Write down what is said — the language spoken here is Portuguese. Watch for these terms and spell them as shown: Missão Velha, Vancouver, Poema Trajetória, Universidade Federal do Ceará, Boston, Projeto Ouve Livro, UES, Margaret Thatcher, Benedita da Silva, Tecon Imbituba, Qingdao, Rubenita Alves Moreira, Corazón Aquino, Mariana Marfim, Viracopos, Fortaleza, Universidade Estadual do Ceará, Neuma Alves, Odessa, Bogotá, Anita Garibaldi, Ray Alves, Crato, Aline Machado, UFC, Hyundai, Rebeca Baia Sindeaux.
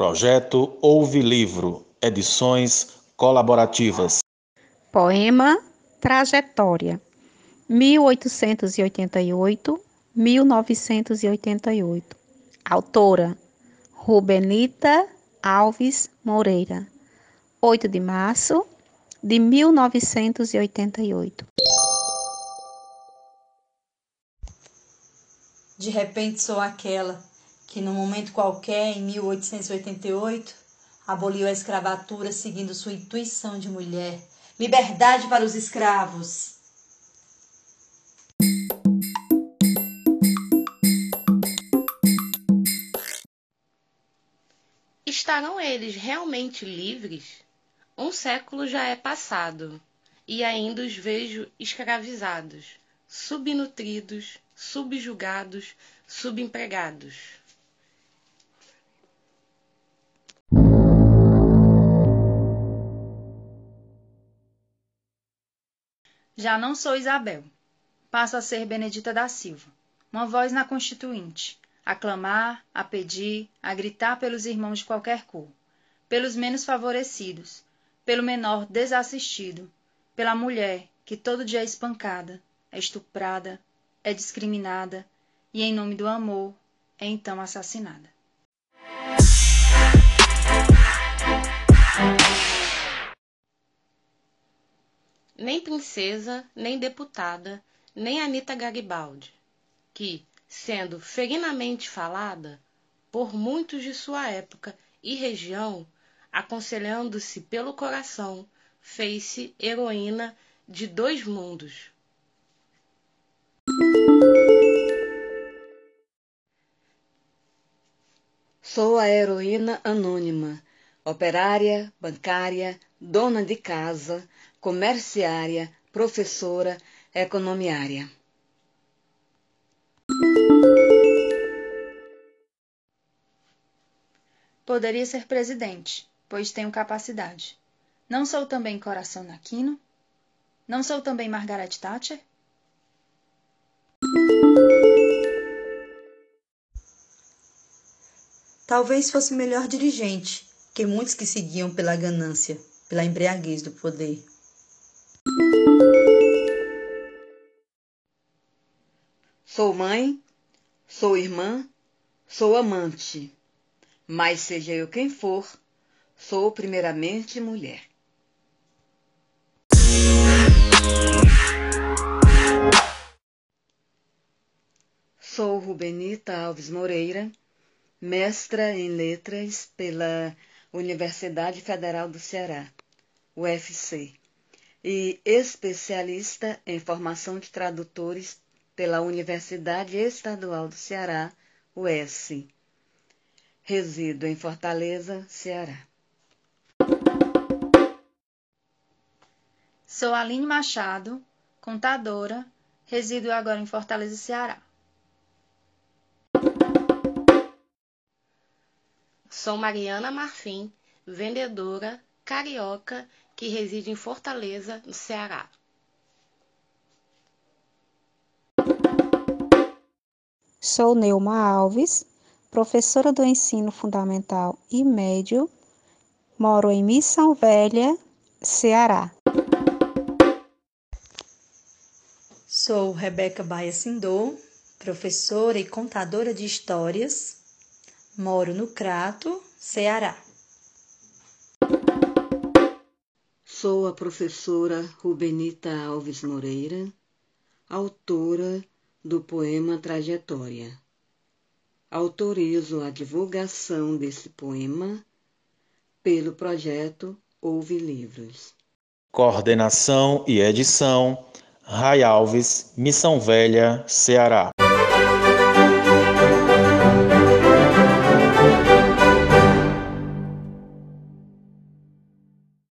Projeto Ouve Livro, edições colaborativas. Poema Trajetória, 1888-1988. Autora, Rubenita Alves Moreira, 8 de março de 1988. De repente sou aquela que num momento qualquer, em 1888, aboliu a escravatura seguindo sua intuição de mulher. Liberdade para os escravos! Estarão eles realmente livres? Um século já é passado, e ainda os vejo escravizados, subnutridos, subjugados, subempregados. Já não sou Isabel. Passo a ser Benedita da Silva, uma voz na Constituinte, a clamar, a pedir, a gritar pelos irmãos de qualquer cor, pelos menos favorecidos, pelo menor desassistido, pela mulher que todo dia é espancada, é estuprada, é discriminada e, em nome do amor, é então assassinada. Nem princesa, nem deputada, nem Anita Garibaldi, que, sendo ferinamente falada, por muitos de sua época e região, aconselhando-se pelo coração, fez-se heroína de dois mundos. Sou a heroína anônima, operária, bancária, dona de casa, comerciária, professora, economiária. Poderia ser presidente, pois tenho capacidade. Não sou também Corazón Aquino? Não sou também Margaret Thatcher? Talvez fosse melhor dirigente que muitos que seguiam pela ganância, pela embriaguez do poder. Sou mãe, sou irmã, sou amante, mas seja eu quem for, sou primeiramente mulher. Sou Rubenita Alves Moreira, mestra em letras pela Universidade Federal do Ceará, UFC, e especialista em formação de tradutores pela Universidade Estadual do Ceará, UES. Resido em Fortaleza, Ceará. Sou Aline Machado, contadora, resido agora em Fortaleza, Ceará. Sou Mariana Marfim, vendedora, carioca, que reside em Fortaleza, no Ceará. Sou Neuma Alves, professora do ensino fundamental e médio, moro em Missão Velha, Ceará. Sou Rebeca Baia Sindeaux, professora e contadora de histórias, moro no Crato, Ceará. Sou a professora Rubenita Alves Moreira, autora do poema Trajetória. Autorizo a divulgação desse poema pelo projeto Ouve Livros. Coordenação e edição, Ray Alves, Missão Velha, Ceará.